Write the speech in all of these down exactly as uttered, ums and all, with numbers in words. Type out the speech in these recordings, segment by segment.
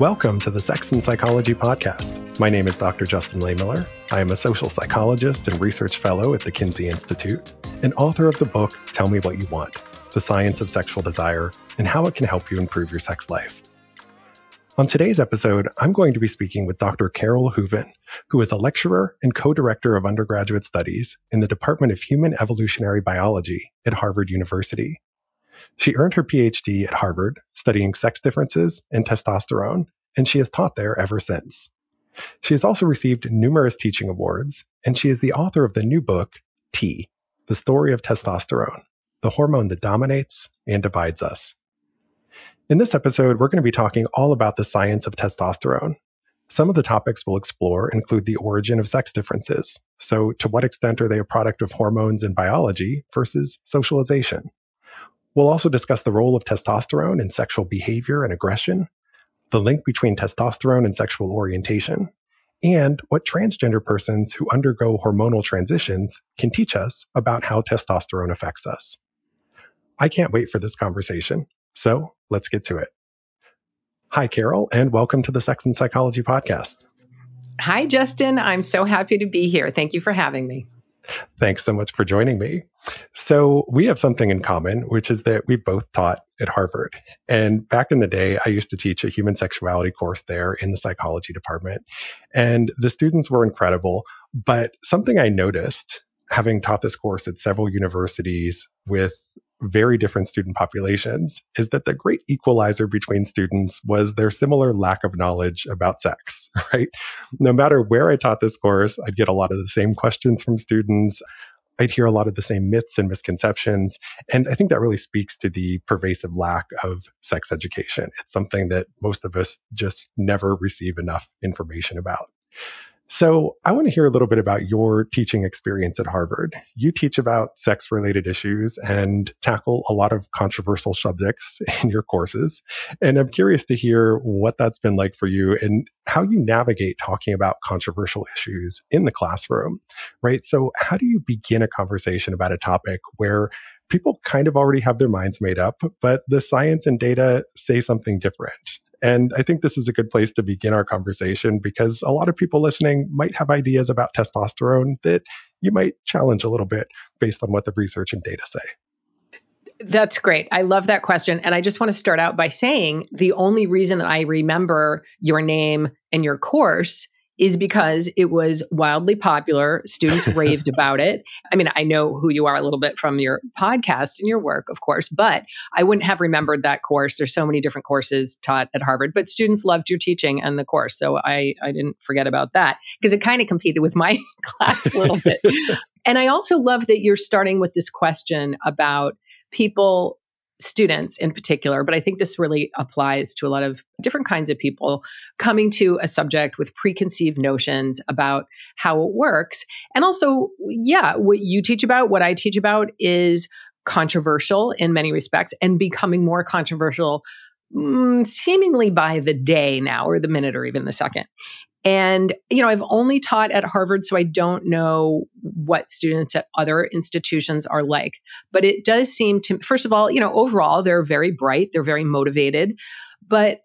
Welcome to the Sex and Psychology podcast. My name is Doctor Justin Lehmiller. I am a social psychologist and research fellow at the Kinsey Institute and author of the book, Tell Me What You Want, The Science of Sexual Desire and How It Can Help You Improve Your Sex Life. On today's episode, I'm going to be speaking with Doctor Carole Hooven, who is a lecturer and co-director of undergraduate studies in the Department of Human Evolutionary Biology at Harvard University. She earned her P H D at Harvard, studying sex differences and testosterone, and she has taught there ever since. She has also received numerous teaching awards, and she is the author of the new book, T: The Story of Testosterone, the Hormone that Dominates and Divides Us. In this episode, we're going to be talking all about the science of testosterone. Some of the topics we'll explore include the origin of sex differences. So, to what extent are they a product of hormones and biology versus socialization? We'll also discuss the role of testosterone in sexual behavior and aggression, the link between testosterone and sexual orientation, and what transgender persons who undergo hormonal transitions can teach us about how testosterone affects us. I can't wait for this conversation, so let's get to it. Hi, Carole, and welcome to the Sex and Psychology podcast. Hi, Justin. I'm so happy to be here. Thank you for having me. Thanks so much for joining me. So we have something in common, which is that we both taught at Harvard. And back in the day, I used to teach a human sexuality course there in the psychology department. And the students were incredible. But something I noticed, having taught this course at several universities with very different student populations, is that the great equalizer between students was their similar lack of knowledge about sex, right? No matter where I taught this course, I'd get a lot of the same questions from students. I'd hear a lot of the same myths and misconceptions. And I think that really speaks to the pervasive lack of sex education. It's something that most of us just never receive enough information about. So I want to hear a little bit about your teaching experience at Harvard. You teach about sex-related issues and tackle a lot of controversial subjects in your courses. And I'm curious to hear what that's been like for you and how you navigate talking about controversial issues in the classroom, right? So how do you begin a conversation about a topic where people kind of already have their minds made up, but the science and data say something different? And I think this is a good place to begin our conversation because a lot of people listening might have ideas about testosterone that you might challenge a little bit based on what the research and data say. That's great. I love that question. And I just want to start out by saying the only reason that I remember your name and your course is because it was wildly popular. Students raved about it. I mean, I know who you are a little bit from your podcast and your work, of course, but I wouldn't have remembered that course. There's so many different courses taught at Harvard, but students loved your teaching and the course. So I, I didn't forget about that because it kind of competed with my class a little bit. And I also love that you're starting with this question about people, students in particular, but I think this really applies to a lot of different kinds of people coming to a subject with preconceived notions about how it works. And also, yeah, what you teach about, what I teach about is controversial in many respects and becoming more controversial mm, seemingly by the day now or the minute or even the second. And, you know, I've only taught at Harvard, so I don't know what students at other institutions are like. But it does seem to, first of all, you know, overall, they're very bright, they're very motivated. But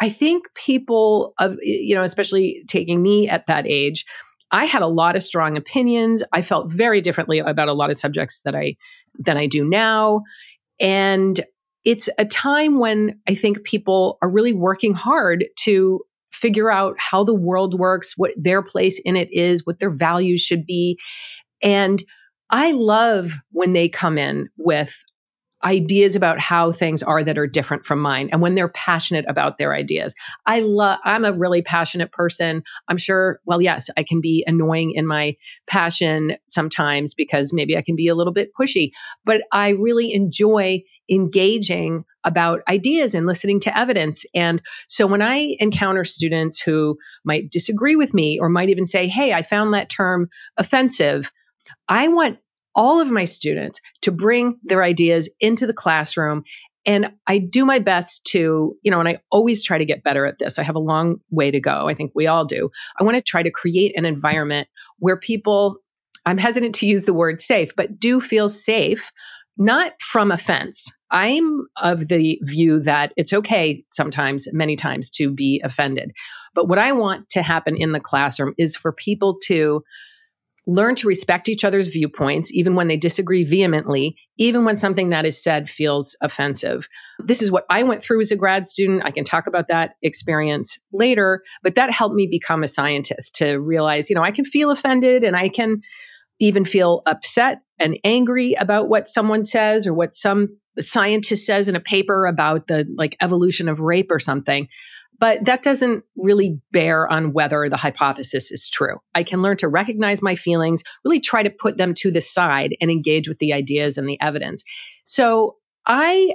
I think people of, you know, especially taking me at that age, I had a lot of strong opinions. I felt very differently about a lot of subjects that I, than I do now. And it's a time when I think people are really working hard to figure out how the world works, what their place in it is, what their values should be. And I love when they come in with ideas about how things are that are different from mine and when they're passionate about their ideas. I love, I'm a really passionate person. I'm sure, well, yes, I can be annoying in my passion sometimes because maybe I can be a little bit pushy, but I really enjoy engaging about ideas and listening to evidence. And so when I encounter students who might disagree with me or might even say, hey, I found that term offensive, I want all of my students to bring their ideas into the classroom. And I do my best to, you know, and I always try to get better at this. I have a long way to go. I think we all do. I want to try to create an environment where people, I'm hesitant to use the word safe, but do feel safe, not from offense. I'm of the view that it's okay sometimes, many times, to be offended. But what I want to happen in the classroom is for people to learn to respect each other's viewpoints, even when they disagree vehemently, even when something that is said feels offensive. This is what I went through as a grad student. I can talk about that experience later, but that helped me become a scientist to realize, you know, I can feel offended and I can even feel upset and angry about what someone says or what some scientist says in a paper about the like evolution of rape or something. But that doesn't really bear on whether the hypothesis is true. I can learn to recognize my feelings, really try to put them to the side and engage with the ideas and the evidence. So I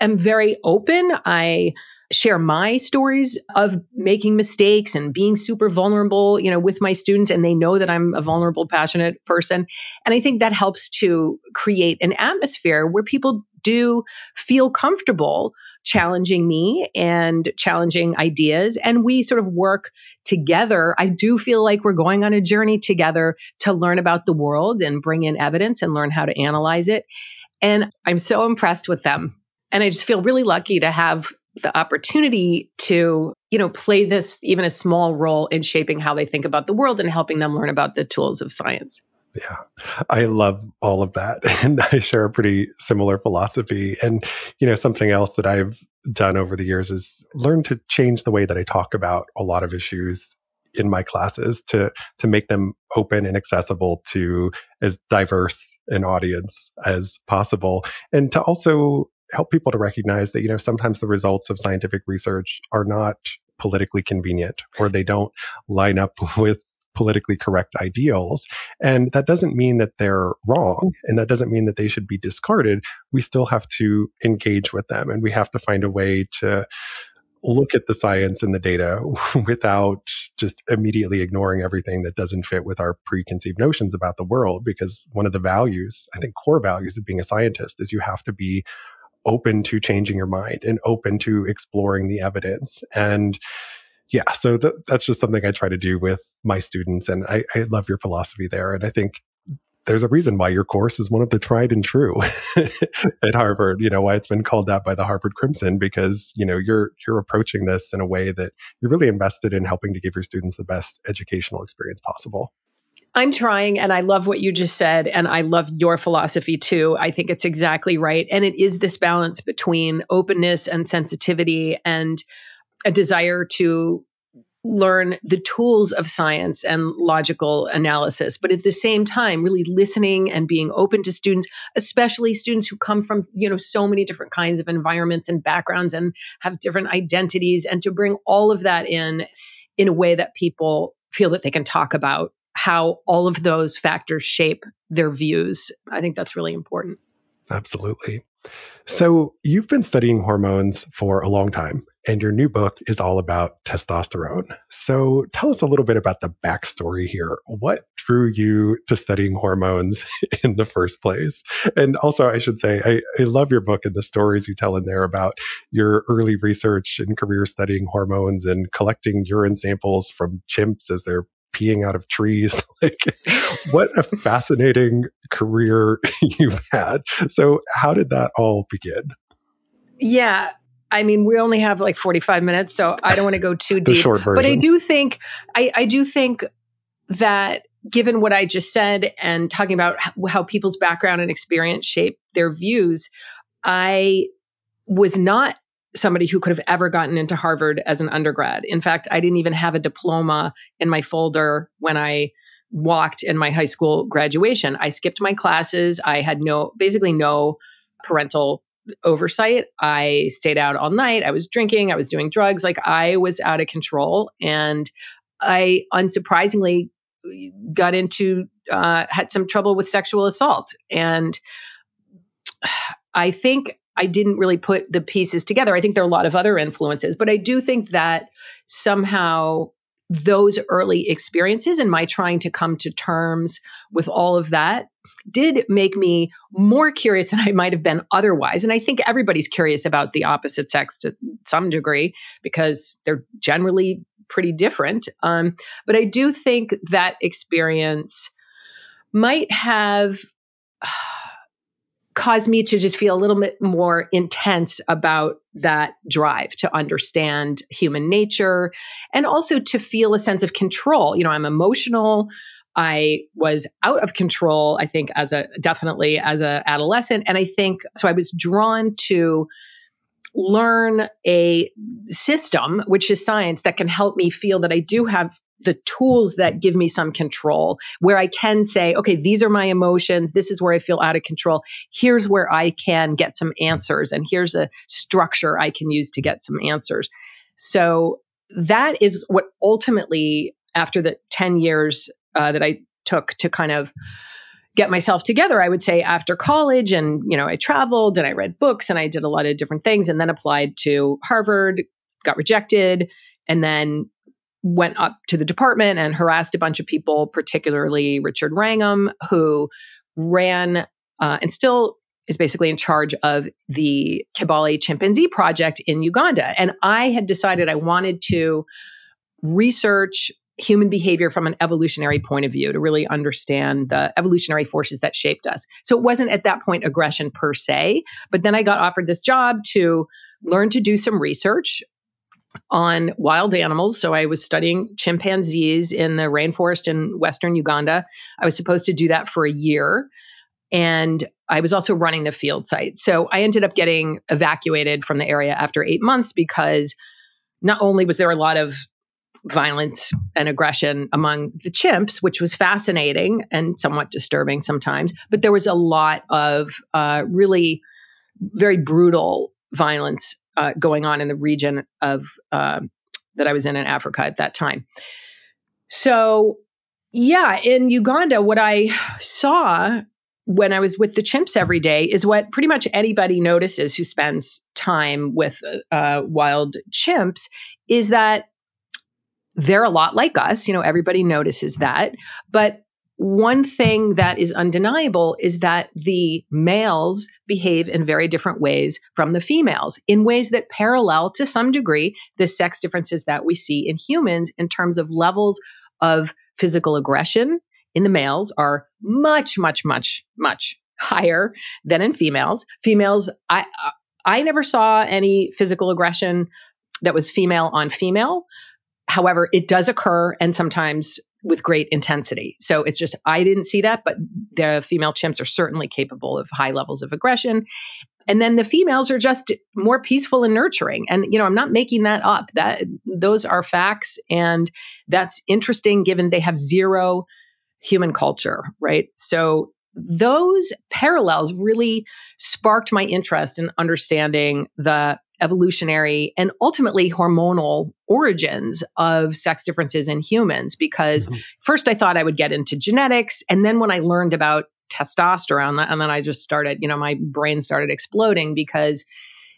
am very open. I share my stories of making mistakes and being super vulnerable, you know, with my students, and they know that I'm a vulnerable, passionate person. And I think that helps to create an atmosphere where people do feel comfortable challenging me and challenging ideas. And we sort of work together. I do feel like we're going on a journey together to learn about the world and bring in evidence and learn how to analyze it. And I'm so impressed with them. And I just feel really lucky to have the opportunity to, you know, play this, even a small role in shaping how they think about the world and helping them learn about the tools of science. Yeah, I love all of that. And I share a pretty similar philosophy. And, you know, something else that I've done over the years is learn to change the way that I talk about a lot of issues in my classes to to make them open and accessible to as diverse an audience as possible. And to also help people to recognize that, you know, sometimes the results of scientific research are not politically convenient, or they don't line up with politically correct ideals. And that doesn't mean that they're wrong. And that doesn't mean that they should be discarded. We still have to engage with them. And we have to find a way to look at the science and the data without just immediately ignoring everything that doesn't fit with our preconceived notions about the world. Because one of the values, I think core values of being a scientist, is you have to be open to changing your mind and open to exploring the evidence. And yeah, so th- that's just something I try to do with my students. And I, I love your philosophy there. And I think there's a reason why your course is one of the tried and true at Harvard, you know, why it's been called that by the Harvard Crimson, because, you know, you're you're approaching this in a way that you're really invested in helping to give your students the best educational experience possible. I'm trying, and I love what you just said, and I love your philosophy too. I think it's exactly right. And it is this balance between openness and sensitivity and a desire to learn the tools of science and logical analysis, but at the same time, really listening and being open to students, especially students who come from, you know, so many different kinds of environments and backgrounds and have different identities, and to bring all of that in, in a way that people feel that they can talk about how all of those factors shape their views. I think that's really important. Absolutely. So you've been studying hormones for a long time, and your new book is all about testosterone. So tell us a little bit about the backstory here. What drew you to studying hormones in the first place? And also, I should say, I, I love your book and the stories you tell in there about your early research and career studying hormones and collecting urine samples from chimps as they're peeing out of trees. Like, what a fascinating career you've had. So how did that all begin? Yeah. I mean, we only have like forty-five minutes, so I don't want to go too deep. Short version. But I do think, I, I do think that given what I just said and talking about how people's background and experience shape their views, I was not somebody who could have ever gotten into Harvard as an undergrad. In fact, I didn't even have a diploma in my folder when I walked in my high school graduation. I skipped my classes. I had no, basically no parental oversight. I stayed out all night. I was drinking. I was doing drugs. Like, I was out of control. And I unsurprisingly got into, uh, had some trouble with sexual assault. And I think I didn't really put the pieces together. I think there are a lot of other influences, but I do think that somehow those early experiences and my trying to come to terms with all of that did make me more curious than I might have been otherwise. And I think everybody's curious about the opposite sex to some degree because they're generally pretty different. Um, but I do think that experience might have caused me to just feel a little bit more intense about that drive to understand human nature and also to feel a sense of control. You know, I'm emotional. I was out of control, I think, as a definitely as an adolescent. And I think so I was drawn to learn a system, which is science, that can help me feel that I do have the tools that give me some control, where I can say, okay, these are my emotions. This is where I feel out of control. Here's where I can get some answers. And here's a structure I can use to get some answers. So that is what ultimately, after the ten years uh, that I took to kind of get myself together, I would say after college, and, you know, I traveled and I read books and I did a lot of different things, and then applied to Harvard, got rejected, and then went up to the department and harassed a bunch of people, particularly Richard Wrangham, who ran uh, and still is basically in charge of the Kibale chimpanzee project in Uganda. And I had decided I wanted to research human behavior from an evolutionary point of view, to really understand the evolutionary forces that shaped us. So it wasn't at that point aggression per se, but then I got offered this job to learn to do some research on wild animals. So I was studying chimpanzees in the rainforest in Western Uganda. I was supposed to do that for a year. And I was also running the field site. So I ended up getting evacuated from the area after eight months because not only was there a lot of violence and aggression among the chimps, which was fascinating and somewhat disturbing sometimes, but there was a lot of uh, really very brutal violence uh, going on in the region of uh, that I was in in Africa at that time. So, yeah, in Uganda, what I saw when I was with the chimps every day is what pretty much anybody notices who spends time with uh, wild chimps, is that they're a lot like us. You know, everybody notices that. But one thing that is undeniable is that the males behave in very different ways from the females, in ways that parallel to some degree the sex differences that we see in humans, in terms of levels of physical aggression in the males are much, much, much, much higher than in females. Females, I, I never saw any physical aggression that was female on female. However, it does occur, and sometimes with great intensity. So it's just, I didn't see that, but the female chimps are certainly capable of high levels of aggression. And then the females are just more peaceful and nurturing. And, you know, I'm not making that up. That those are facts. And that's interesting given they have zero human culture, right? So those parallels really sparked my interest in understanding the evolutionary and ultimately hormonal origins of sex differences in humans, because mm-hmm. first I thought I would get into genetics. And then when I learned about testosterone, and then I just started, you know, my brain started exploding, because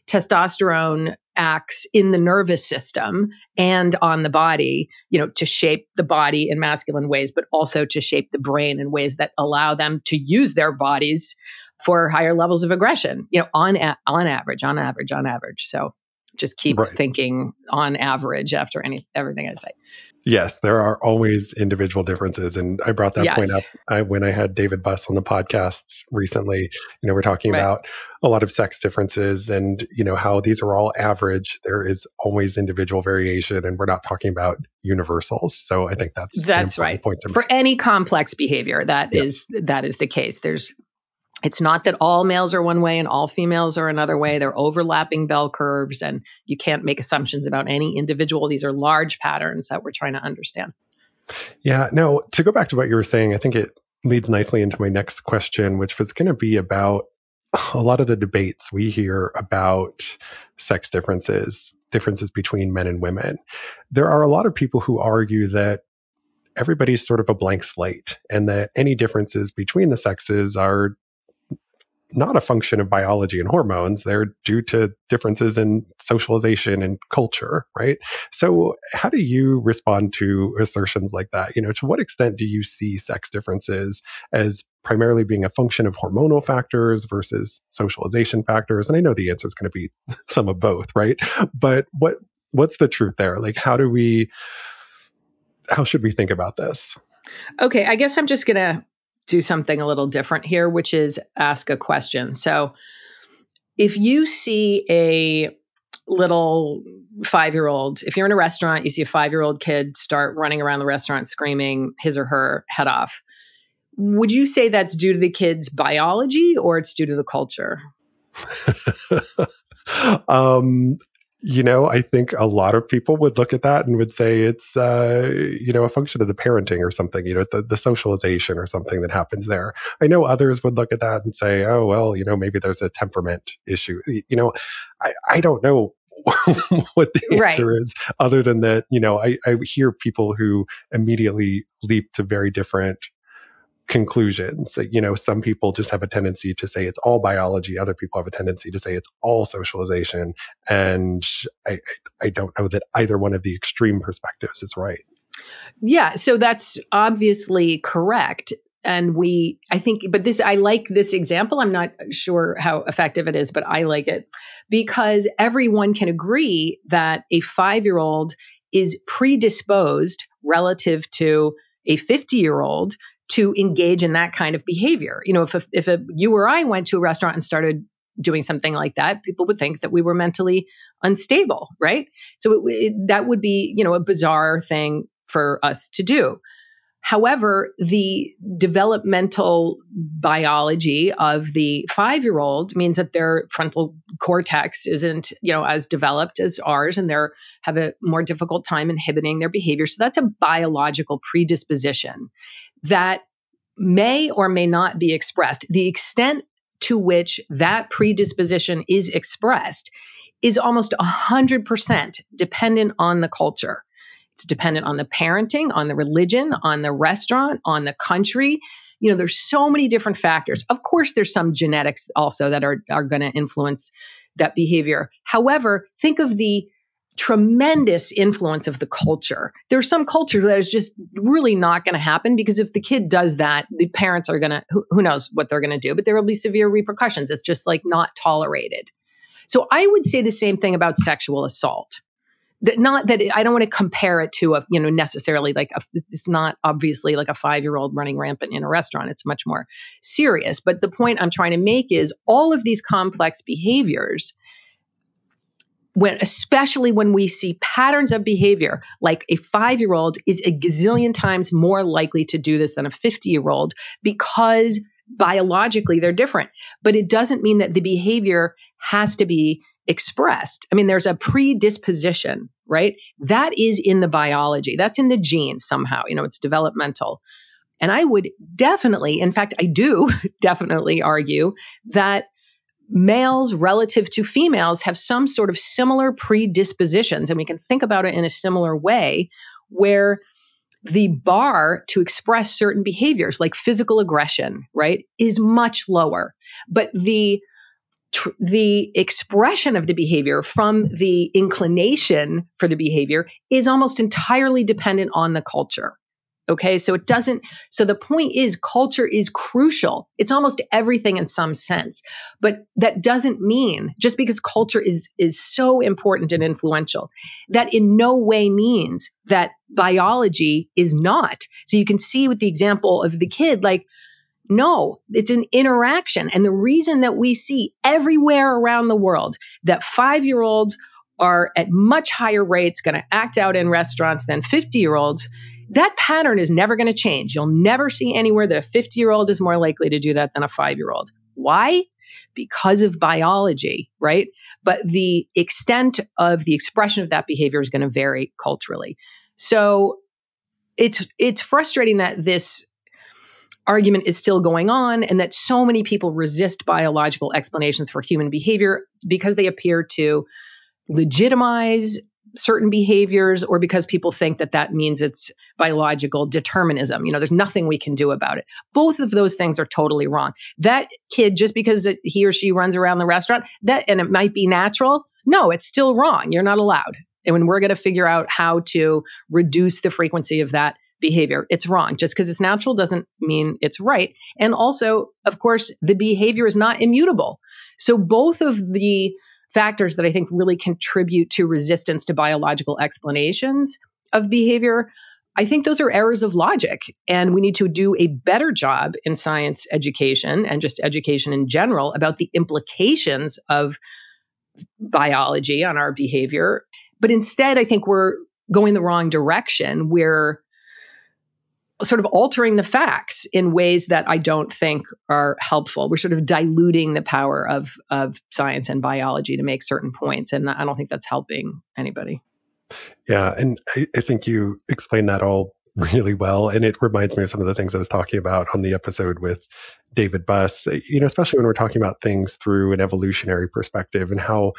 testosterone acts in the nervous system and on the body, you know, to shape the body in masculine ways, but also to shape the brain in ways that allow them to use their bodies for higher levels of aggression, you know, on a- on average, on average, on average. So just keep right. thinking on average after any everything I say. Yes, there are always individual differences. And I brought that yes. point up I, when I had David Buss on the podcast recently. You know, we're talking right. about a lot of sex differences and, you know, how these are all average. There is always individual variation, and we're not talking about universals. So I think that's, that's an right. point to For make. Any complex behavior, that yes. is that is the case. There's It's not that all males are one way and all females are another way. They're overlapping bell curves, and you can't make assumptions about any individual. These are large patterns that we're trying to understand. Yeah. Now, to go back to what you were saying, I think it leads nicely into my next question, which was going to be about a lot of the debates we hear about sex differences, differences between men and women. There are a lot of people who argue that everybody's sort of a blank slate, and that any differences between the sexes are not a function of biology and hormones. They're due to differences in socialization and culture, right? So how do you respond to assertions like that? You know, to what extent do you see sex differences as primarily being a function of hormonal factors versus socialization factors? And I know the answer is going to be some of both, right? But what what's the truth there? Like, how do we, how should we think about this? Okay, I guess I'm just going to do something a little different here, which is ask a question. So if you see a little five-year-old, if you're in a restaurant, you see a five-year-old kid start running around the restaurant screaming his or her head off, would you say that's due to the kid's biology or it's due to the culture? um, you know, I think a lot of people would look at that and would say it's, uh, you know, a function of the parenting or something, you know, the, the socialization or something that happens there. I know others would look at that and say, oh, well, you know, maybe there's a temperament issue. You know, I, I don't know what the answer right. is, other than that, you know, I, I hear people who immediately leap to very different conclusions. You know, some people just have a tendency to say it's all biology. Other people have a tendency to say it's all socialization. And I, I don't know that either one of the extreme perspectives is right. Yeah. So that's obviously correct. And we, I think, but this, I like this example. I'm not sure how effective it is, but I like it because everyone can agree that a five-year-old is predisposed relative to a fifty-year-old to engage in that kind of behavior. You know, if a, if a, you or I went to a restaurant and started doing something like that, people would think that we were mentally unstable, right? So it, it, that would be, you know, a bizarre thing for us to do. However, the developmental biology of the five-year-old means that their frontal cortex isn't, you know, as developed as ours, and they're have a more difficult time inhibiting their behavior. So that's a biological predisposition that may or may not be expressed. The extent to which that predisposition is expressed is almost one hundred percent dependent on the culture. It's dependent on the parenting, on the religion, on the restaurant, on the country. You know, there's so many different factors. Of course, there's some genetics also that are, are going to influence that behavior. However, think of the tremendous influence of the culture. There's some culture that is just really not going to happen because if the kid does that, the parents are going to, who, who knows what they're going to do, but there will be severe repercussions. It's just like not tolerated. So I would say the same thing about sexual assault. That not that it, I don't want to compare it to a, you know, necessarily like a, it's not obviously like a five-year-old running rampant in a restaurant. It's much more serious. But the point I'm trying to make is all of these complex behaviors, when especially when we see patterns of behavior, like a five-year-old is a gazillion times more likely to do this than a fifty-year-old because biologically they're different. But it doesn't mean that the behavior has to be expressed. I mean, there's a predisposition, right? That is in the biology. That's in the genes somehow. You know, it's developmental. And I would definitely, in fact, I do definitely argue that males relative to females have some sort of similar predispositions. And we can think about it in a similar way where the bar to express certain behaviors like physical aggression, right, is much lower. But the Tr- the expression of the behavior from the inclination for the behavior is almost entirely dependent on the culture. Okay. So it doesn't, so the point is culture is crucial. It's almost everything in some sense, but that doesn't mean just because culture is, is so important and influential, that in no way means that biology is not. So you can see with the example of the kid, like, no, it's an interaction. And the reason that we see everywhere around the world that five-year-olds are at much higher rates going to act out in restaurants than fifty-year-olds, that pattern is never going to change. You'll never see anywhere that a fifty-year-old is more likely to do that than a five-year-old. Why? Because of biology, right? But the extent of the expression of that behavior is going to vary culturally. So it's it's frustrating that this argument is still going on and that so many people resist biological explanations for human behavior because they appear to legitimize certain behaviors or because people think that that means it's biological determinism. You know, there's nothing we can do about it. Both of those things are totally wrong. That kid, just because it, he or she runs around the restaurant, that and it might be natural, no, it's still wrong. You're not allowed. And when we're going to figure out how to reduce the frequency of that behavior, it's wrong. Just because it's natural doesn't mean it's right. And also, of course, the behavior is not immutable. So both of the factors that I think really contribute to resistance to biological explanations of behavior I think those are errors of logic, and we need to do a better job in science education and just education in general about the implications of biology on our behavior. But instead, I think we're going the wrong direction. We're sort of altering the facts in ways that I don't think are helpful. We're sort of diluting the power of of science and biology to make certain points, and I don't think that's helping anybody. Yeah, and I, I think you explained that all really well. And it reminds me of some of the things I was talking about on the episode with David Buss, you know, especially when we're talking about things through an evolutionary perspective and how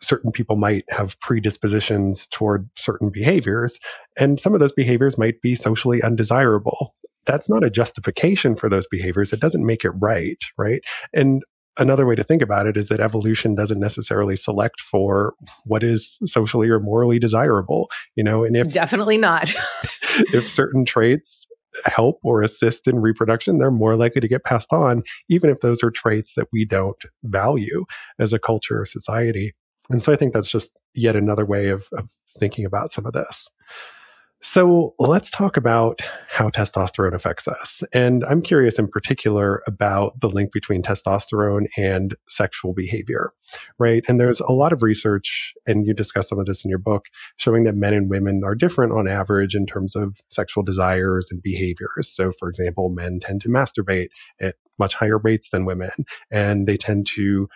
certain people might have predispositions toward certain behaviors. And some of those behaviors might be socially undesirable. That's not a justification for those behaviors. It doesn't make it right, right? And another way to think about it is that evolution doesn't necessarily select for what is socially or morally desirable, you know, and if definitely not. If certain traits help or assist in reproduction, they're more likely to get passed on, even if those are traits that we don't value as a culture or society. And so I think that's just yet another way of, of thinking about some of this. So let's talk about how testosterone affects us. And I'm curious in particular about the link between testosterone and sexual behavior, right? And there's a lot of research, and you discuss some of this in your book, showing that men and women are different on average in terms of sexual desires and behaviors. So for example, men tend to masturbate at much higher rates than women, and they tend to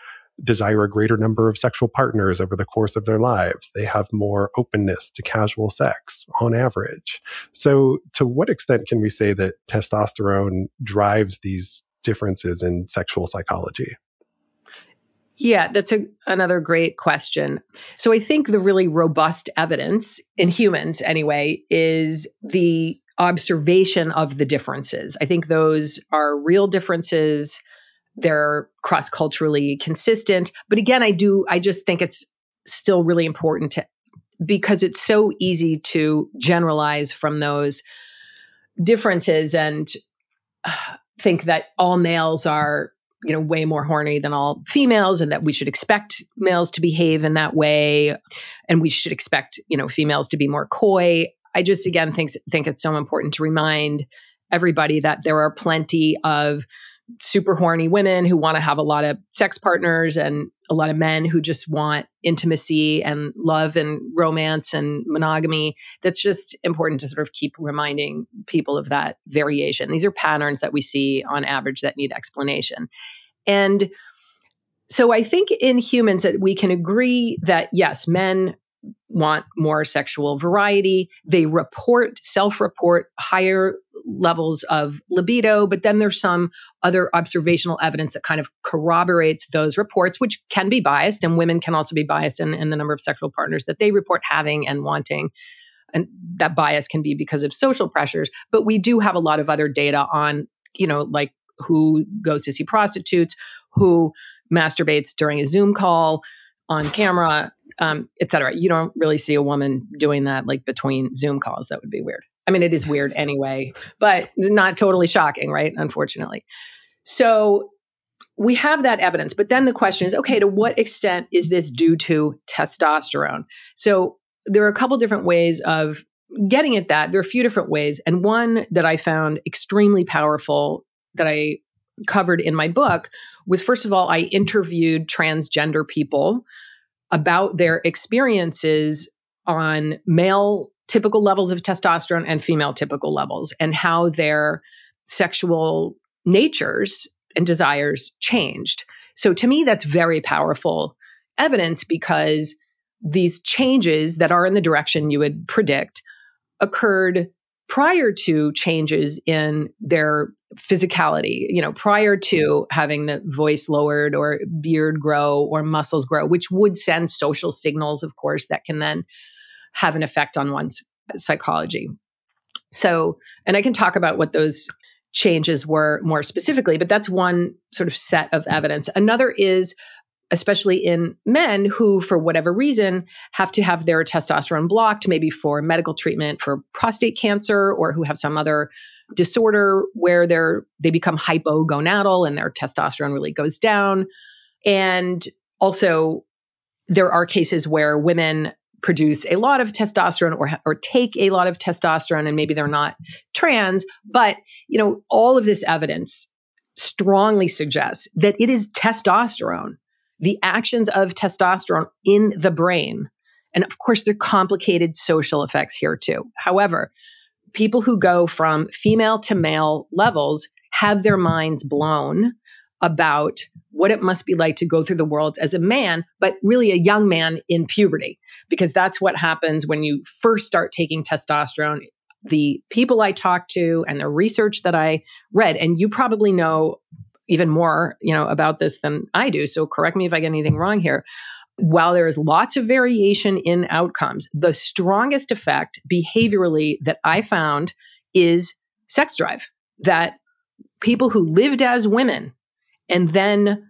desire a greater number of sexual partners over the course of their lives. They have more openness to casual sex on average. So to what extent can we say that testosterone drives these differences in sexual psychology? Yeah, that's a, another great question. So I think the really robust evidence in humans anyway is the observation of the differences. I think those are real differences. They're cross-culturally consistent. But again, I do, I just think it's still really important to, because it's so easy to generalize from those differences and think that all males are, you know, way more horny than all females, and that we should expect males to behave in that way. And we should expect, you know, females to be more coy. I just, again, think, think it's so important to remind everybody that there are plenty of super horny women who want to have a lot of sex partners and a lot of men who just want intimacy and love and romance and monogamy. That's just important to sort of keep reminding people of that variation. These are patterns that we see on average that need explanation. And so I think in humans that we can agree that yes, men want more sexual variety. They report, self-report higher levels of libido, but then there's some other observational evidence that kind of corroborates those reports, which can be biased, and women can also be biased in, in the number of sexual partners that they report having and wanting. And that bias can be because of social pressures, but we do have a lot of other data on, you know, like who goes to see prostitutes, who masturbates during a Zoom call on camera, um, et cetera. You don't really see a woman doing that like between Zoom calls. That would be weird. I mean, it is weird anyway, but not totally shocking, right? Unfortunately. So we have that evidence, but then the question is, okay, to what extent is this due to testosterone? So there are a couple different ways of getting at that. There are a few different ways. And one that I found extremely powerful that I covered in my book was, first of all, I interviewed transgender people about their experiences on male typical levels of testosterone and female typical levels, and how their sexual natures and desires changed. So to me, that's very powerful evidence, because these changes that are in the direction you would predict occurred prior to changes in their physicality, you know, prior to having the voice lowered or beard grow or muscles grow, which would send social signals, of course, that can then have an effect on one's psychology. So, and I can talk about what those changes were more specifically, but that's one sort of set of evidence. Another is, especially in men who, for whatever reason, have to have their testosterone blocked, maybe for medical treatment for prostate cancer, or who have some other disorder where they're, they become hypogonadal and their testosterone really goes down. And also, there are cases where women produce a lot of testosterone or, or take a lot of testosterone, and maybe they're not trans. But, you know, all of this evidence strongly suggests that it is testosterone, the actions of testosterone in the brain. And of course, there are complicated social effects here too. However, people who go from female to male levels have their minds blown about what it must be like to go through the world as a man, but really a young man in puberty, because that's what happens when you first start taking testosterone. The people I talked to and the research that I read, and you probably know even more, you know, about this than I do, so correct me if I get anything wrong here. While there is lots of variation in outcomes, the strongest effect behaviorally that I found is sex drive, that people who lived as women and then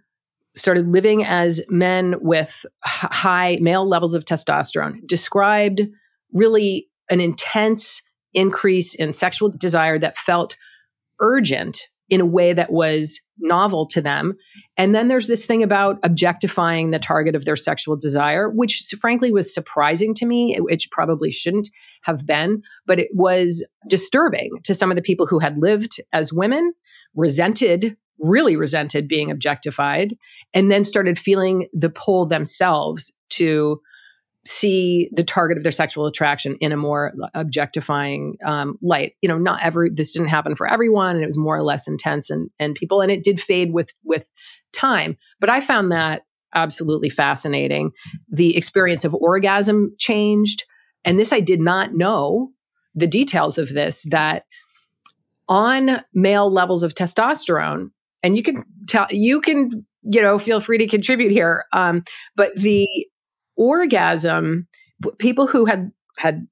started living as men with high male levels of testosterone described really an intense increase in sexual desire that felt urgent in a way that was novel to them. And then there's this thing about objectifying the target of their sexual desire, which frankly was surprising to me, which probably shouldn't have been, but it was disturbing to some of the people who had lived as women, resented really resented being objectified, and then started feeling the pull themselves to see the target of their sexual attraction in a more objectifying um, light. You know, not every, this didn't happen for everyone, and it was more or less intense and, and people, and it did fade with, with time. But I found that absolutely fascinating. The experience of orgasm changed. And this, I did not know the details of this, that on male levels of testosterone, and you can tell, you can, you know, feel free to contribute here. Um, but the orgasm, people who had had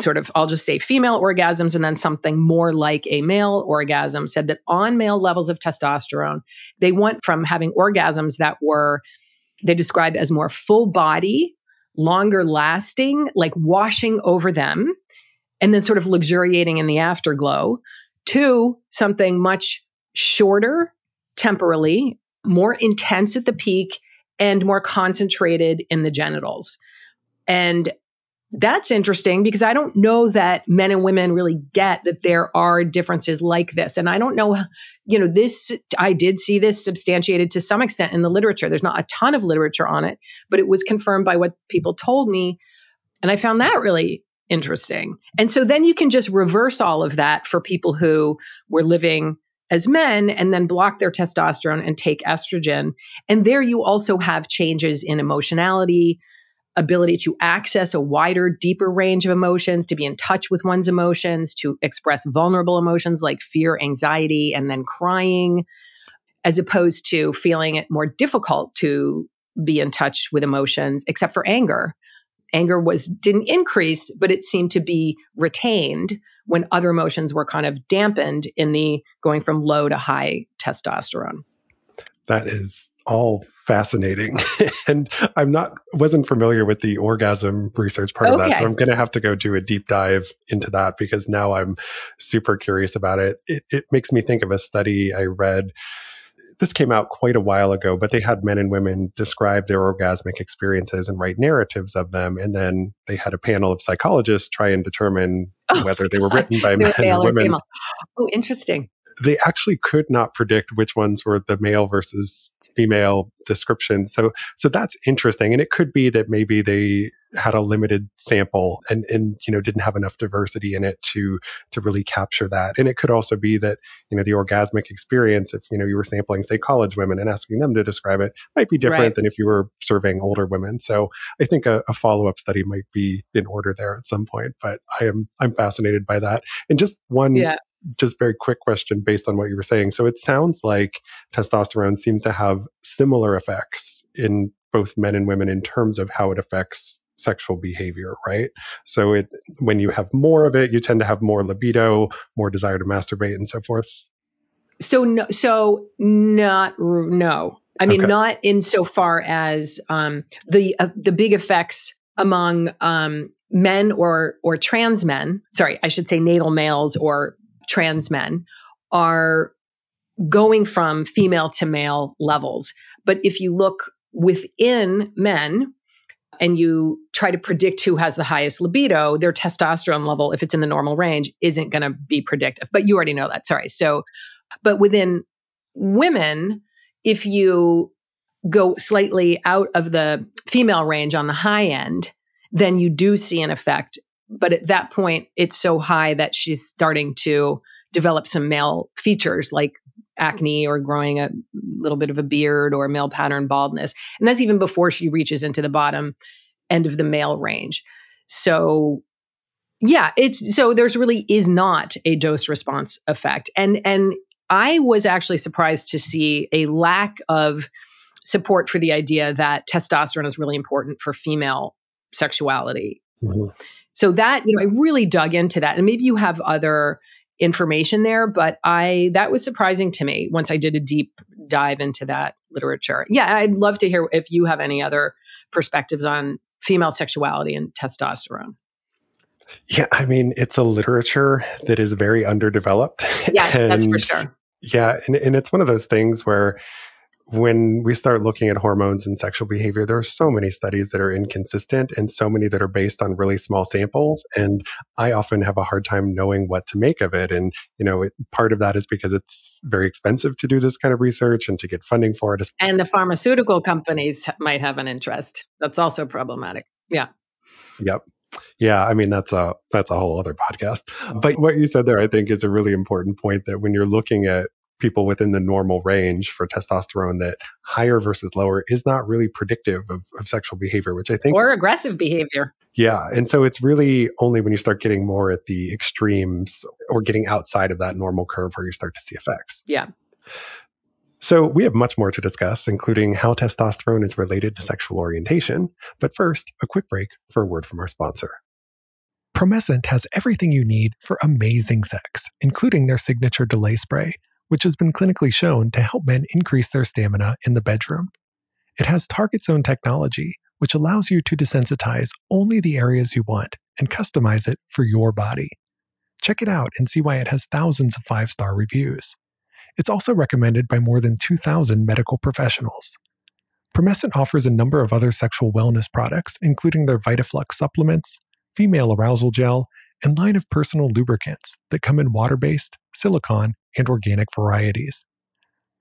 sort of, I'll just say female orgasms and then something more like a male orgasm, said that on male levels of testosterone, they went from having orgasms that were, they described as more full body, longer lasting, like washing over them, and then sort of luxuriating in the afterglow, to something much shorter temporally, more intense at the peak, and more concentrated in the genitals. And that's interesting because I don't know that men and women really get that there are differences like this. And I don't know, you know, this, I did see this substantiated to some extent in the literature. There's not a ton of literature on it, but it was confirmed by what people told me. And I found that really interesting. And so then you can just reverse all of that for people who were living as men and then block their testosterone and take estrogen. And there you also have changes in emotionality, ability to access a wider, deeper range of emotions, to be in touch with one's emotions, to express vulnerable emotions like fear, anxiety, and then crying, as opposed to feeling it more difficult to be in touch with emotions, except for anger. Anger was didn't increase, but it seemed to be retained when other emotions were kind of dampened in the going from low to high testosterone. That is all fascinating. And I'm not, wasn't familiar with the orgasm research part okay. of that. So I'm going to have to go do a deep dive into that because now I'm super curious about it. It, it makes me think of a study I read. This came out quite a while ago, but they had men and women describe their orgasmic experiences and write narratives of them. And then they had a panel of psychologists try and determine oh, whether they were written by men or women. Oh, interesting. They actually could not predict which ones were the male versus female descriptions. So so that's interesting. And it could be that maybe they had a limited sample and, and you know, didn't have enough diversity in it to to really capture that. And it could also be that, you know, the orgasmic experience, if, you know, you were sampling, say, college women and asking them to describe it, might be different right. than if you were surveying older women. So I think a, a follow-up study might be in order there at some point. But I am I'm fascinated by that. And just one yeah. Just very quick question based on what you were saying. So it sounds like testosterone seems to have similar effects in both men and women in terms of how it affects sexual behavior, right? So it when you have more of it, you tend to have more libido, more desire to masturbate, and so forth. So no, so not no. I mean, okay. not insofar as um, the uh, the big effects among um, men or or trans men. Sorry, I should say natal males or trans men are going from female to male levels. But if you look within men, and you try to predict who has the highest libido, their testosterone level, if it's in the normal range, isn't going to be predictive. But you already know that. Sorry. So, but within women, if you go slightly out of the female range on the high end, then you do see an effect. But at that point, it's so high that she's starting to develop some male features like acne or growing a little bit of a beard or male pattern baldness. And that's even before she reaches into the bottom end of the male range. So yeah, it's so there's really is not a dose response effect. And and I was actually surprised to see a lack of support for the idea that testosterone is really important for female sexuality. Mm-hmm. So that, you know, I really dug into that. And maybe you have other information there, but I, that was surprising to me once I did a deep dive into that literature. Yeah. I'd love to hear if you have any other perspectives on female sexuality and testosterone. Yeah. I mean, it's a literature that is very underdeveloped. Yes, and, that's for sure. Yeah. And, and it's one of those things where when we start looking at hormones and sexual behavior, there are so many studies that are inconsistent and so many that are based on really small samples. And I often have a hard time knowing what to make of it. And, you know, it, part of that is because it's very expensive to do this kind of research and to get funding for it. And the pharmaceutical companies might have an interest. That's also problematic. Yeah. Yep. Yeah, I mean, that's a that's a whole other podcast. But what you said there, I think, is a really important point that when you're looking at people within the normal range for testosterone, that higher versus lower is not really predictive of, of sexual behavior, which I think... Or aggressive behavior. Yeah. And so it's really only when you start getting more at the extremes or getting outside of that normal curve where you start to see effects. Yeah. So we have much more to discuss, including how testosterone is related to sexual orientation. But first, a quick break for a word from our sponsor. Promescent has everything you need for amazing sex, including their signature delay spray, which has been clinically shown to help men increase their stamina in the bedroom. It has target zone technology, which allows you to desensitize only the areas you want and customize it for your body. Check it out and see why it has thousands of five-star reviews. It's also recommended by more than two thousand medical professionals. Promescent offers a number of other sexual wellness products, including their VitaFlux supplements, female arousal gel, and line of personal lubricants that come in water-based, silicone, and organic varieties.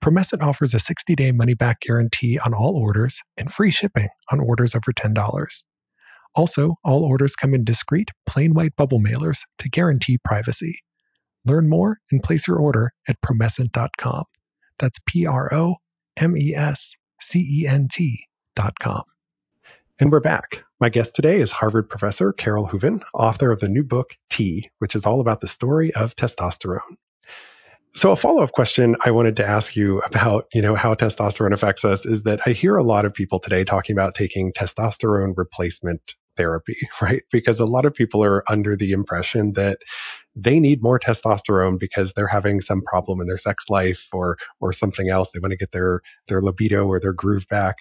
Promescent offers a sixty-day money-back guarantee on all orders and free shipping on orders over ten dollars. Also, all orders come in discreet, plain white bubble mailers to guarantee privacy. Learn more and place your order at promescent dot com. That's P R O M E S C E N T dot com. And we're back. My guest today is Harvard professor Carole Hooven, author of the new book, T, which is all about the story of testosterone. So a follow-up question I wanted to ask you about, you know, how testosterone affects us is that I hear a lot of people today talking about taking testosterone replacement therapy, right? Because a lot of people are under the impression that they need more testosterone because they're having some problem in their sex life or or something else. They want to get their their libido or their groove back.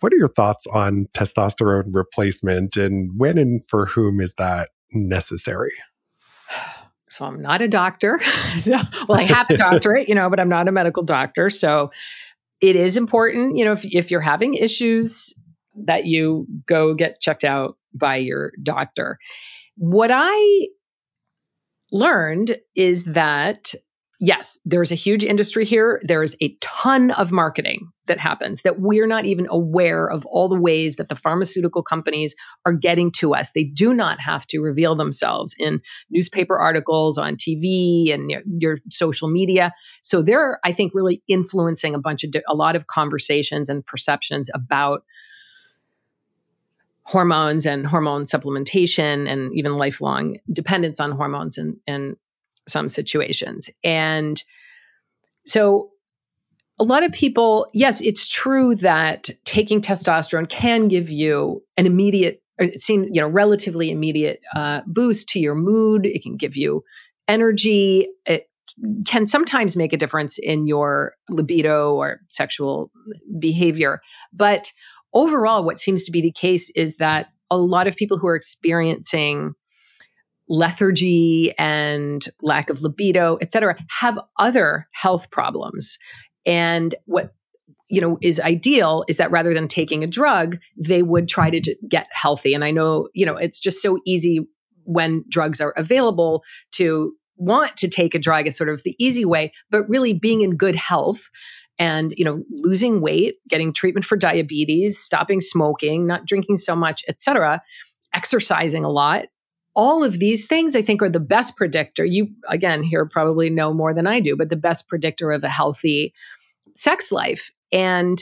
What are your thoughts on testosterone replacement, and when and for whom is that necessary? So I'm not a doctor. so, well, I have a doctorate, you know, but I'm not a medical doctor. So it is important, you know, if, if you're having issues, that you go get checked out by your doctor. What I learned is that, yes, there's a huge industry here. There is a ton of marketing that happens that we're not even aware of, all the ways that the pharmaceutical companies are getting to us. They do not have to reveal themselves in newspaper articles, on T V, and your, your social media. So they're, I think, really influencing a bunch of, a lot of conversations and perceptions about hormones and hormone supplementation, and even lifelong dependence on hormones in, in some situations. And so a lot of people, yes, it's true that taking testosterone can give you an immediate, or it seems, you know, relatively immediate uh, boost to your mood. It can give you energy. It can sometimes make a difference in your libido or sexual behavior. But overall, what seems to be the case is that a lot of people who are experiencing lethargy and lack of libido, et cetera, have other health problems. And what you know, is ideal is that rather than taking a drug, they would try to get healthy. And I know, you know, it's just so easy when drugs are available to want to take a drug as sort of the easy way, but really being in good health and, you know, losing weight, getting treatment for diabetes, stopping smoking, not drinking so much, et cetera, exercising a lot. All of these things, I think, are the best predictor. You, again, here probably know more than I do, but the best predictor of a healthy sex life. And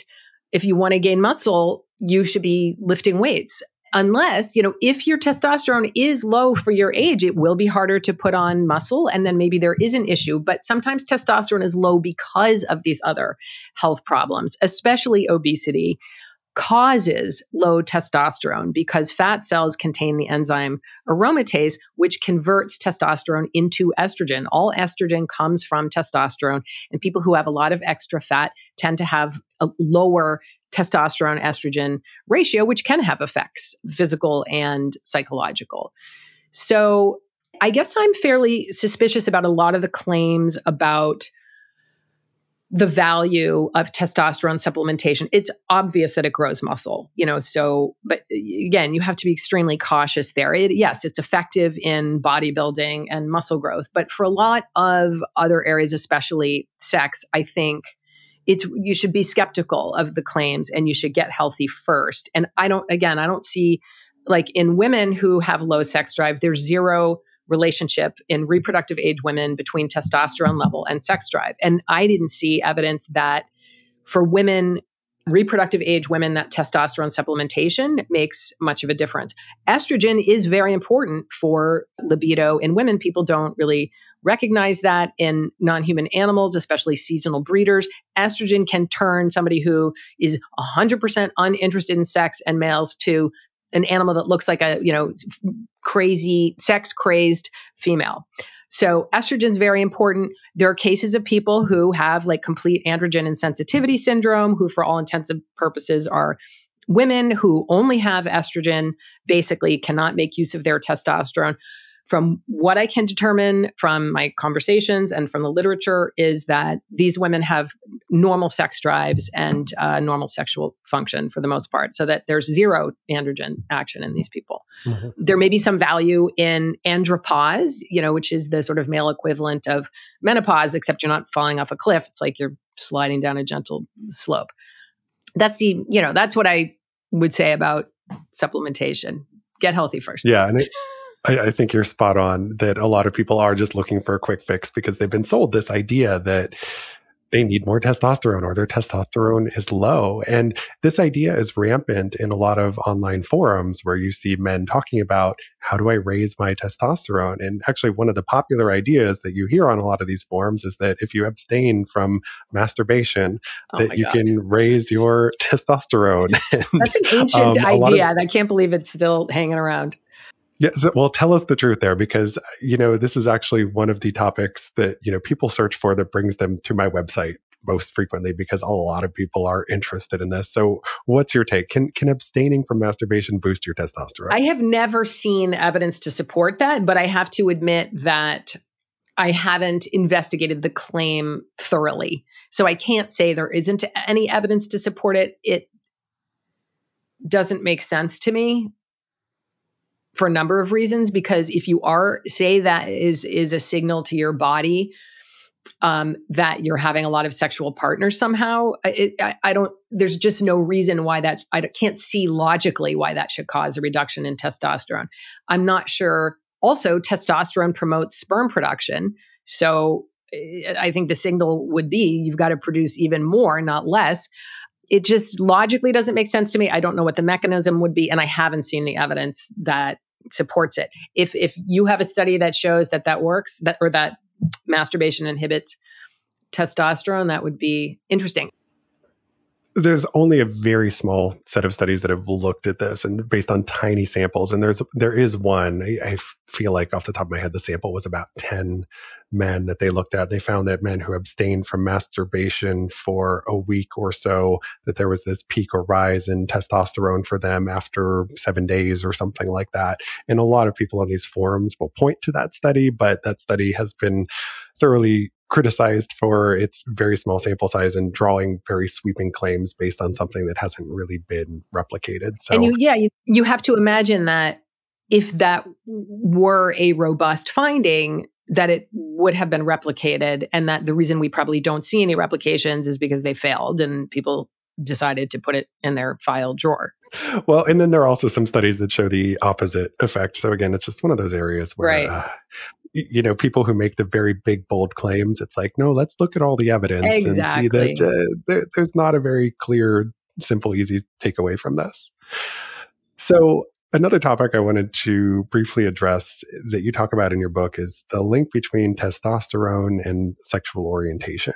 if you want to gain muscle, you should be lifting weights. Unless, you know, if your testosterone is low for your age, it will be harder to put on muscle. And then maybe there is an issue. But sometimes testosterone is low because of these other health problems, especially obesity causes low testosterone because fat cells contain the enzyme aromatase, which converts testosterone into estrogen. All estrogen comes from testosterone, and people who have a lot of extra fat tend to have a lower testosterone estrogen ratio, which can have effects, physical and psychological. So I guess I'm fairly suspicious about a lot of the claims about the value of testosterone supplementation. It's obvious that it grows muscle, you know, so, but again, you have to be extremely cautious there. It, yes, it's effective in bodybuilding and muscle growth, but for a lot of other areas, especially sex, I think it's, you should be skeptical of the claims and you should get healthy first. And I don't, again, I don't see, like in women who have low sex drive, there's zero relationship in reproductive age women between testosterone level and sex drive. And I didn't see evidence that for women, reproductive age women, that testosterone supplementation makes much of a difference. Estrogen is very important for libido in women. People don't really recognize that in non-human animals, especially seasonal breeders. Estrogen can turn somebody who is one hundred percent uninterested in sex and males to an animal that looks like a, you know, crazy, sex-crazed female. So estrogen is very important. There are cases of people who have like complete androgen insensitivity syndrome, who for all intents and purposes are women who only have estrogen, basically cannot make use of their testosterone. From what I can determine from my conversations and from the literature is that these women have normal sex drives and uh, normal sexual function for the most part, so that there's zero androgen action in these people. Mm-hmm. There may be some value in andropause, you know, which is the sort of male equivalent of menopause, except you're not falling off a cliff. It's like you're sliding down a gentle slope. That's the, you know, that's what I would say about supplementation. Get healthy first. Yeah. And it- I think you're spot on that a lot of people are just looking for a quick fix because they've been sold this idea that they need more testosterone or their testosterone is low. And this idea is rampant in a lot of online forums where you see men talking about, how do I raise my testosterone? And actually, one of the popular ideas that you hear on a lot of these forums is that if you abstain from masturbation, oh that you God. can raise your testosterone. And, that's an ancient um, idea. Of- I can't believe it's still hanging around. Yes. Well, tell us the truth there, because, you know, this is actually one of the topics that, you know, people search for that brings them to my website most frequently, because a lot of people are interested in this. So what's your take? Can can abstaining from masturbation boost your testosterone? I have never seen evidence to support that, but I have to admit that I haven't investigated the claim thoroughly. So I can't say there isn't any evidence to support it. It doesn't make sense to me, for a number of reasons, because if you are, say that is is a signal to your body um, that you're having a lot of sexual partners somehow, it, I, I don't, there's just no reason why that, I can't see logically why that should cause a reduction in testosterone. I'm not sure. Also, testosterone promotes sperm production. So I think the signal would be you've got to produce even more, not less. It just logically doesn't make sense to me. I don't know what the mechanism would be, and I haven't seen the evidence that supports it. If if you have a study that shows that that works, that or that masturbation inhibits testosterone, that would be interesting. There's only a very small set of studies that have looked at this, and based on tiny samples. And there's there is one, I, I feel like off the top of my head, the sample was about ten men that they looked at. They found that men who abstained from masturbation for a week or so, that there was this peak or rise in testosterone for them after seven days or something like that. And a lot of people on these forums will point to that study, but that study has been thoroughly criticized for its very small sample size and drawing very sweeping claims based on something that hasn't really been replicated. So, and you, yeah, you, you have to imagine that if that were a robust finding, that it would have been replicated, and that the reason we probably don't see any replications is because they failed and people decided to put it in their file drawer. Well, and then there are also some studies that show the opposite effect. So again, it's just one of those areas where, right. uh, you know, people who make the very big, bold claims, it's like, no, let's look at all the evidence exactly. and see that uh, there, there's not a very clear, simple, easy takeaway from this. So another topic I wanted to briefly address that you talk about in your book is the link between testosterone and sexual orientation,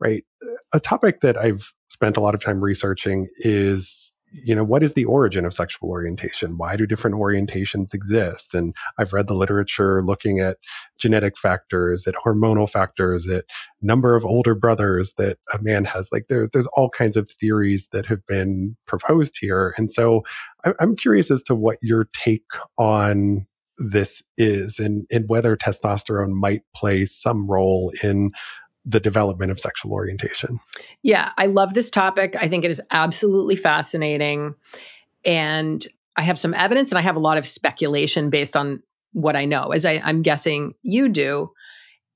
right? A topic that I've spent a lot of time researching is, you know, what is the origin of sexual orientation? Why do different orientations exist? And I've read the literature looking at genetic factors, at hormonal factors, at number of older brothers that a man has. Like there, there's all kinds of theories that have been proposed here. And so I'm curious as to what your take on this is, and, and whether testosterone might play some role in the development of sexual orientation. Yeah, I love this topic. I think it is absolutely fascinating. And I have some evidence and I have a lot of speculation based on what I know, as I, I'm guessing you do.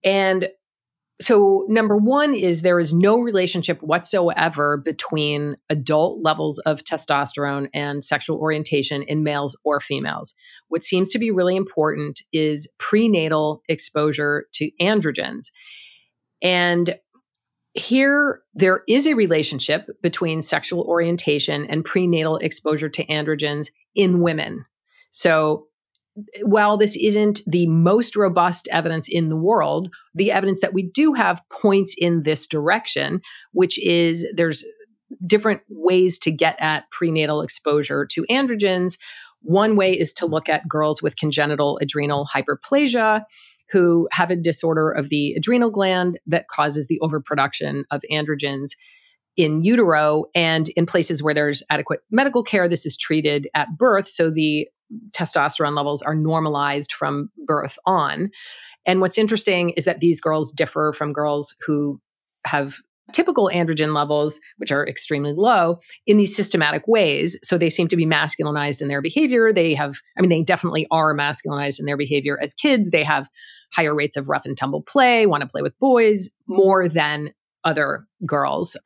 And so number one is there is no relationship whatsoever between adult levels of testosterone and sexual orientation in males or females. What seems to be really important is prenatal exposure to androgens. And here, there is a relationship between sexual orientation and prenatal exposure to androgens in women. So while this isn't the most robust evidence in the world, the evidence that we do have points in this direction, which is there's different ways to get at prenatal exposure to androgens. One way is to look at girls with congenital adrenal hyperplasia, who have a disorder of the adrenal gland that causes the overproduction of androgens in utero. And in places where there's adequate medical care, this is treated at birth. So the testosterone levels are normalized from birth on. And what's interesting is that these girls differ from girls who have typical androgen levels, which are extremely low, in these systematic ways. So they seem to be masculinized in their behavior. They have, I mean, they definitely are masculinized in their behavior as kids. They have higher rates of rough and tumble play, want to play with boys more than other girls.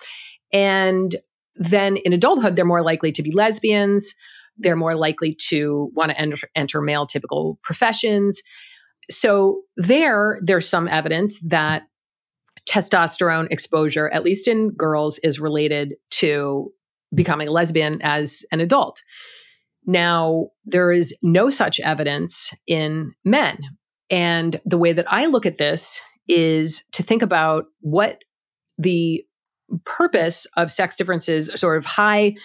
And then in adulthood, they're more likely to be lesbians. They're more likely to want to enter, enter male typical professions. So there, there's some evidence that testosterone exposure, at least in girls, is related to becoming a lesbian as an adult. Now, there is no such evidence in men. And the way that I look at this is to think about what the purpose of sex differences, sort of high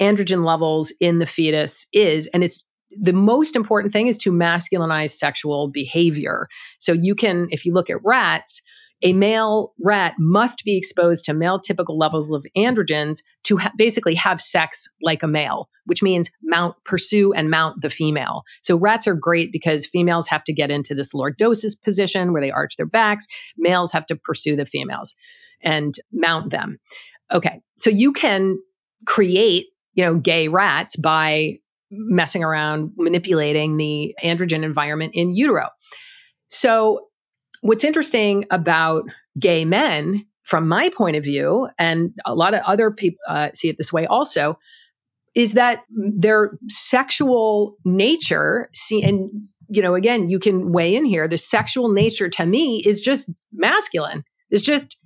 androgen levels in the fetus is. And it's the most important thing is to masculinize sexual behavior. So you can, if you look at rats, a male rat must be exposed to male typical levels of androgens to ha- basically have sex like a male, which means mount, pursue and mount the female. So rats are great because females have to get into this lordosis position where they arch their backs. Males have to pursue the females and mount them. Okay, so you can create, you know, gay rats by messing around, manipulating the androgen environment in utero. So what's interesting about gay men, from my point of view, and a lot of other people uh, see it this way also, is that their sexual nature, see, and you know, again, you can weigh in here, the sexual nature to me is just masculine. It's just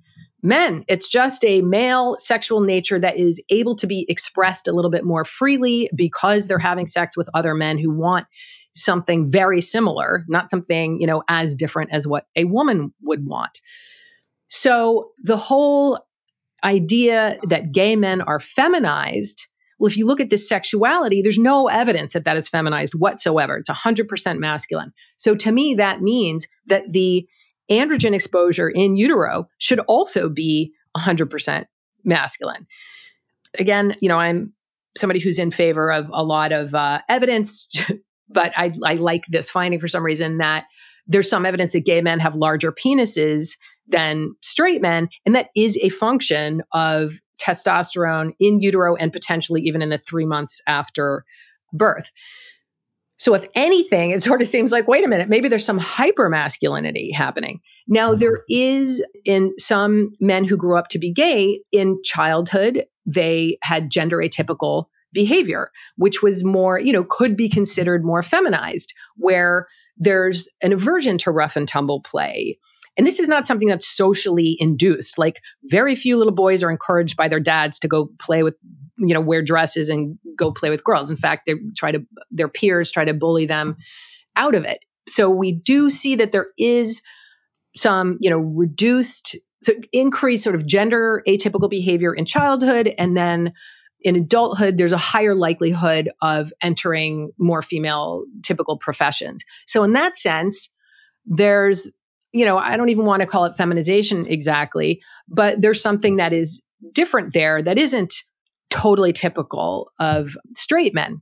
men. It's just a male sexual nature that is able to be expressed a little bit more freely because they're having sex with other men who want something very similar, not something, you know, as different as what a woman would want. So the whole idea that gay men are feminized, well, if you look at this sexuality, there's no evidence that that is feminized whatsoever. It's one hundred percent masculine. So to me, that means that the androgen exposure in utero should also be one hundred percent masculine. Again, you know, I'm somebody who's in favor of a lot of uh, evidence to, but I, I like this finding for some reason that there's some evidence that gay men have larger penises than straight men. And that is a function of testosterone in utero and potentially even in the three months after birth. So if anything, it sort of seems like, wait a minute, maybe there's some hypermasculinity happening. Now, there is in some men who grew up to be gay in childhood, they had gender atypical behavior, which was more, you know, could be considered more feminized, where there's an aversion to rough and tumble play. And this is not something that's socially induced. Like, very few little boys are encouraged by their dads to go play with, you know, wear dresses and go play with girls. In fact, they try to, their peers try to bully them out of it. So we do see that there is some, you know, reduced, so increased sort of gender atypical behavior in childhood. And then in adulthood, there's a higher likelihood of entering more female typical professions. So in that sense, there's, you know, I don't even want to call it feminization exactly, but there's something that is different there that isn't totally typical of straight men.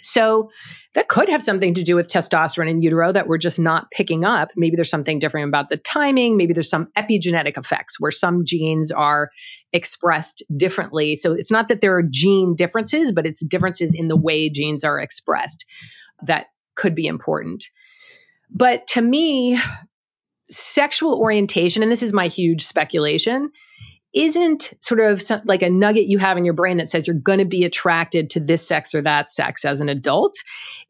So that could have something to do with testosterone in utero that we're just not picking up. Maybe there's something different about the timing. Maybe there's some epigenetic effects where some genes are expressed differently. So it's not that there are gene differences, but it's differences in the way genes are expressed that could be important. But to me, sexual orientation, and this is my huge speculation, isn't sort of like a nugget you have in your brain that says you're going to be attracted to this sex or that sex as an adult.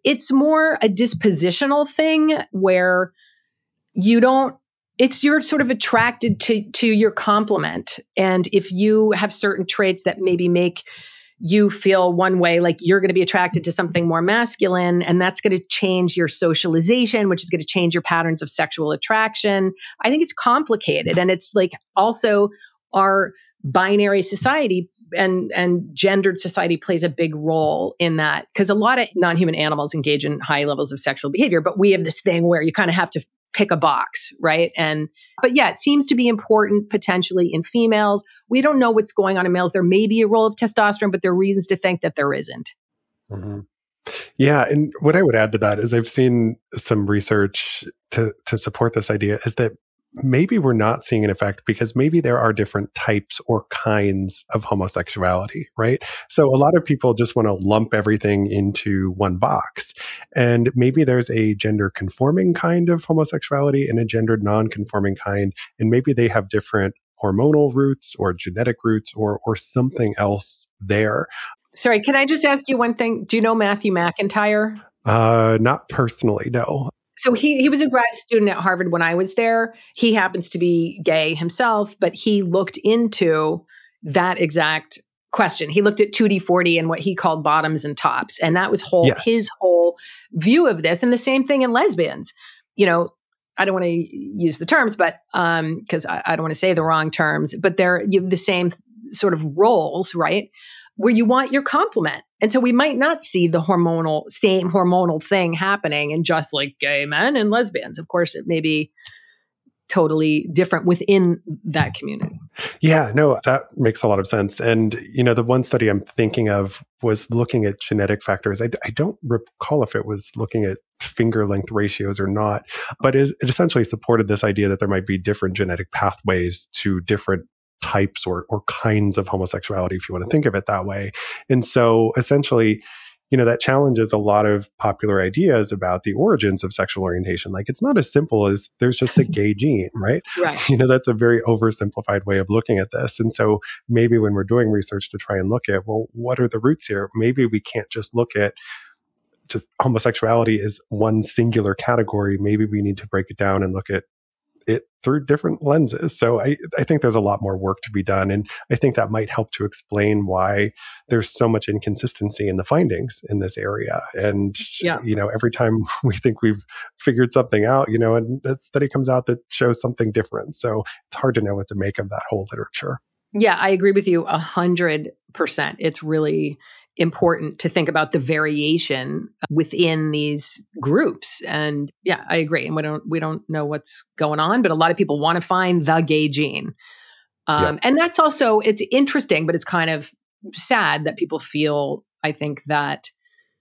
It's more a dispositional thing where you don't, it's you're sort of attracted to, to your complement. And if you have certain traits that maybe make you feel one way, like you're going to be attracted to something more masculine, and that's going to change your socialization, which is going to change your patterns of sexual attraction. I think it's complicated. And it's like also our binary society and, and gendered society plays a big role in that, because a lot of non-human animals engage in high levels of sexual behavior, but we have this thing where you kind of have to pick a box, right? And, but yeah, it seems to be important potentially in females. We don't know what's going on in males. There may be a role of testosterone, but there are reasons to think that there isn't. Mm-hmm. Yeah. And what I would add to that is I've seen some research to, to support this idea is that maybe we're not seeing an effect because maybe there are different types or kinds of homosexuality, right? So a lot of people just want to lump everything into one box. And maybe there's a gender conforming kind of homosexuality and a gender non-conforming kind. And maybe they have different hormonal roots or genetic roots or or something else there. Sorry, can I just ask you one thing? Do you know Matthew McIntyre? Uh, not personally, no. So he he was a grad student at Harvard when I was there. He happens to be gay himself, but he looked into that exact question. He looked at two D forty and what he called bottoms and tops. And that was whole yes. his whole view of this. And the same thing in lesbians. You know, I don't want to use the terms, but um, because I, I don't want to say the wrong terms, but they're you have the same sort of roles, right? Where you want your complement. And so we might not see the hormonal, same hormonal thing happening in just like gay men and lesbians. Of course, it may be totally different within that community. Yeah, no, that makes a lot of sense. And, you know, the one study I'm thinking of was looking at genetic factors. I, I don't recall if it was looking at finger length ratios or not, but it, it essentially supported this idea that there might be different genetic pathways to different types or or kinds of homosexuality, if you want to think of it that way. And so essentially, you know, that challenges a lot of popular ideas about the origins of sexual orientation. Like, it's not as simple as there's just a gay gene, right? Right. You know, that's a very oversimplified way of looking at this. And so maybe when we're doing research to try and look at, well, what are the roots here? Maybe we can't just look at just homosexuality is one singular category. Maybe we need to break it down and look at it through different lenses. So I, I think there's a lot more work to be done. And I think that might help to explain why there's so much inconsistency in the findings in this area. And, yeah. you know, every time we think we've figured something out, you know, and a study comes out that shows something different. So it's hard to know what to make of that whole literature. Yeah, I agree with you a hundred percent. It's really important to think about the variation within these groups. And yeah, I agree. And we don't, we don't know what's going on, but a lot of people want to find the gay gene. Um, yeah. And that's also, it's interesting, but it's kind of sad that people feel, I think, that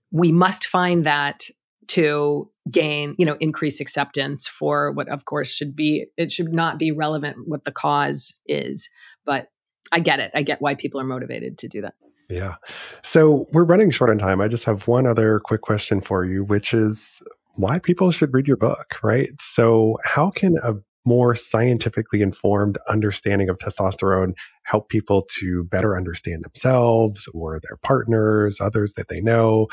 we must find that to gain, you know, increase acceptance for what, of course, should be, it should not be relevant what the cause is. But I get it. I get why people are motivated to do that. Yeah. So we're running short on time. I just have one other quick question for you, which is why people should read your book, right? So how can a more scientifically informed understanding of testosterone help people to better understand themselves or their partners, others that they know?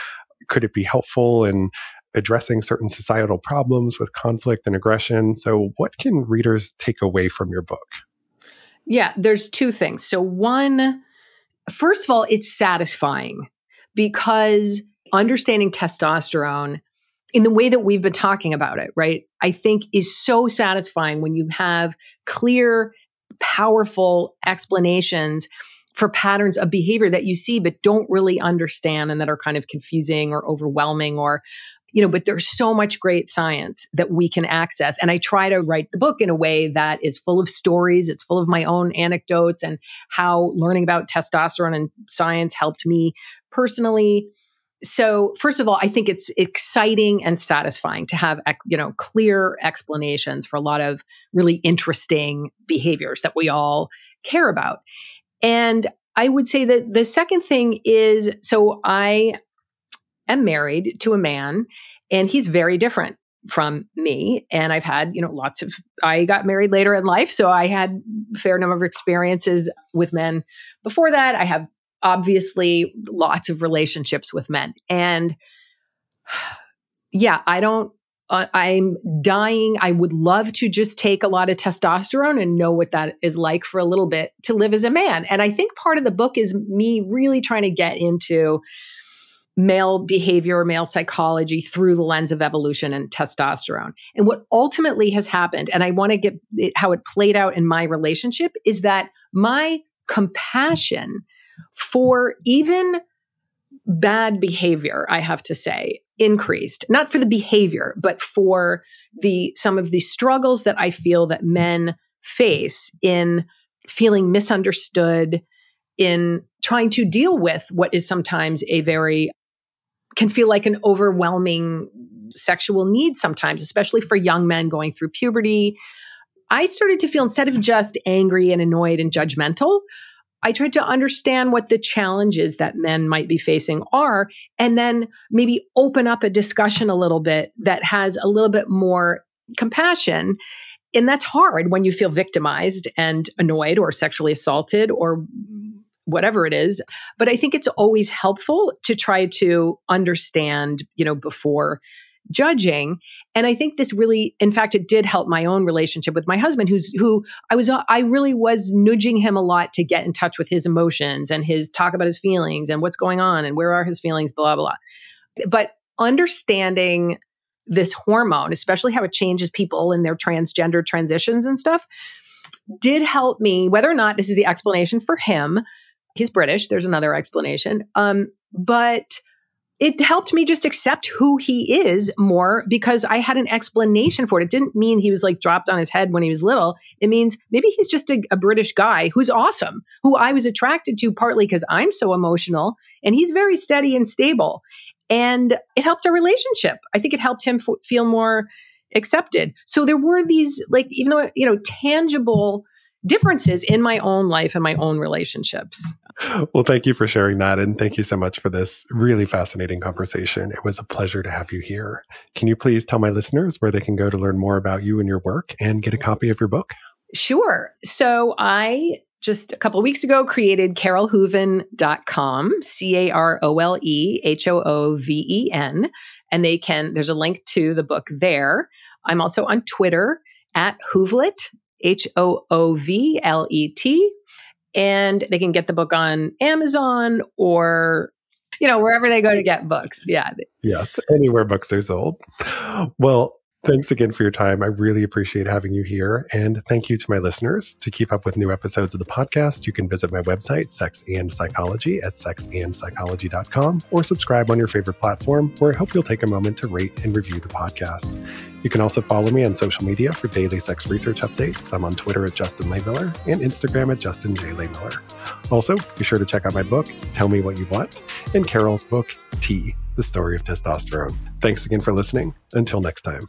Could it be helpful in addressing certain societal problems with conflict and aggression? So what can readers take away from your book? Yeah, there's two things. So one, first of all, it's satisfying because understanding testosterone in the way that we've been talking about it, right, I think is so satisfying when you have clear, powerful explanations for patterns of behavior that you see but don't really understand and that are kind of confusing or overwhelming or, you know, but there's so much great science that we can access. And I try to write the book in a way that is full of stories. It's full of my own anecdotes and how learning about testosterone and science helped me personally. So first of all, I think it's exciting and satisfying to have, you know, clear explanations for a lot of really interesting behaviors that we all care about. And I would say that the second thing is, so I am married to a man and he's very different from me. And I've had, you know, lots of, I got married later in life. So I had a fair number of experiences with men before that. I have obviously lots of relationships with men. And yeah, I don't, uh, I'm dying. I would love to just take a lot of testosterone and know what that is like for a little bit to live as a man. And I think part of the book is me really trying to get into male behavior, male psychology through the lens of evolution and testosterone. And what ultimately has happened, and I want to get it, how it played out in my relationship, is that my compassion for even bad behavior, I have to say, increased, not for the behavior, but for the some of the struggles that I feel that men face in feeling misunderstood, in trying to deal with what is sometimes a very can feel like an overwhelming sexual need sometimes, especially for young men going through puberty. I started to feel, instead of just angry and annoyed and judgmental, I tried to understand what the challenges that men might be facing are, and then maybe open up a discussion a little bit that has a little bit more compassion. And that's hard when you feel victimized and annoyed or sexually assaulted or whatever it is. But I think it's always helpful to try to understand, you know, before judging. And I think this really, in fact, it did help my own relationship with my husband, who's who I was, I really was nudging him a lot to get in touch with his emotions and his talk about his feelings and what's going on and where are his feelings, blah, blah, blah. But understanding this hormone, especially how it changes people in their transgender transitions and stuff, did help me, whether or not this is the explanation for him. He's British. There's another explanation. Um, but it helped me just accept who he is more because I had an explanation for it. It didn't mean he was like dropped on his head when he was little. It means maybe he's just a, a British guy who's awesome, who I was attracted to partly because I'm so emotional and he's very steady and stable. And it helped our relationship. I think it helped him f- feel more accepted. So there were these, like, even though, you know, tangible differences in my own life and my own relationships. Well, thank you for sharing that. And thank you so much for this really fascinating conversation. It was a pleasure to have you here. Can you please tell my listeners where they can go to learn more about you and your work and get a copy of your book? Sure. So I just a couple of weeks ago created carol hooven dot com, C A R O L E H O O V E N. And they can, there's a link to the book there. I'm also on Twitter at Hoovlet, H O O V L E T. And they can get the book on Amazon or, you know, wherever they go to get books. Yeah. Yes. Anywhere books are sold. Well, thanks again for your time. I really appreciate having you here. And thank you to my listeners. To keep up with new episodes of the podcast, you can visit my website, Sex and Psychology, at sex and psychology dot com, or subscribe on your favorite platform, where I hope you'll take a moment to rate and review the podcast. You can also follow me on social media for daily sex research updates. I'm on Twitter at Justin Lehmiller and Instagram at Justin J. Lehmiller. Also, be sure to check out my book, Tell Me What You Want, and Carol's book, T: the Story of Testosterone. Thanks again for listening. Until next time.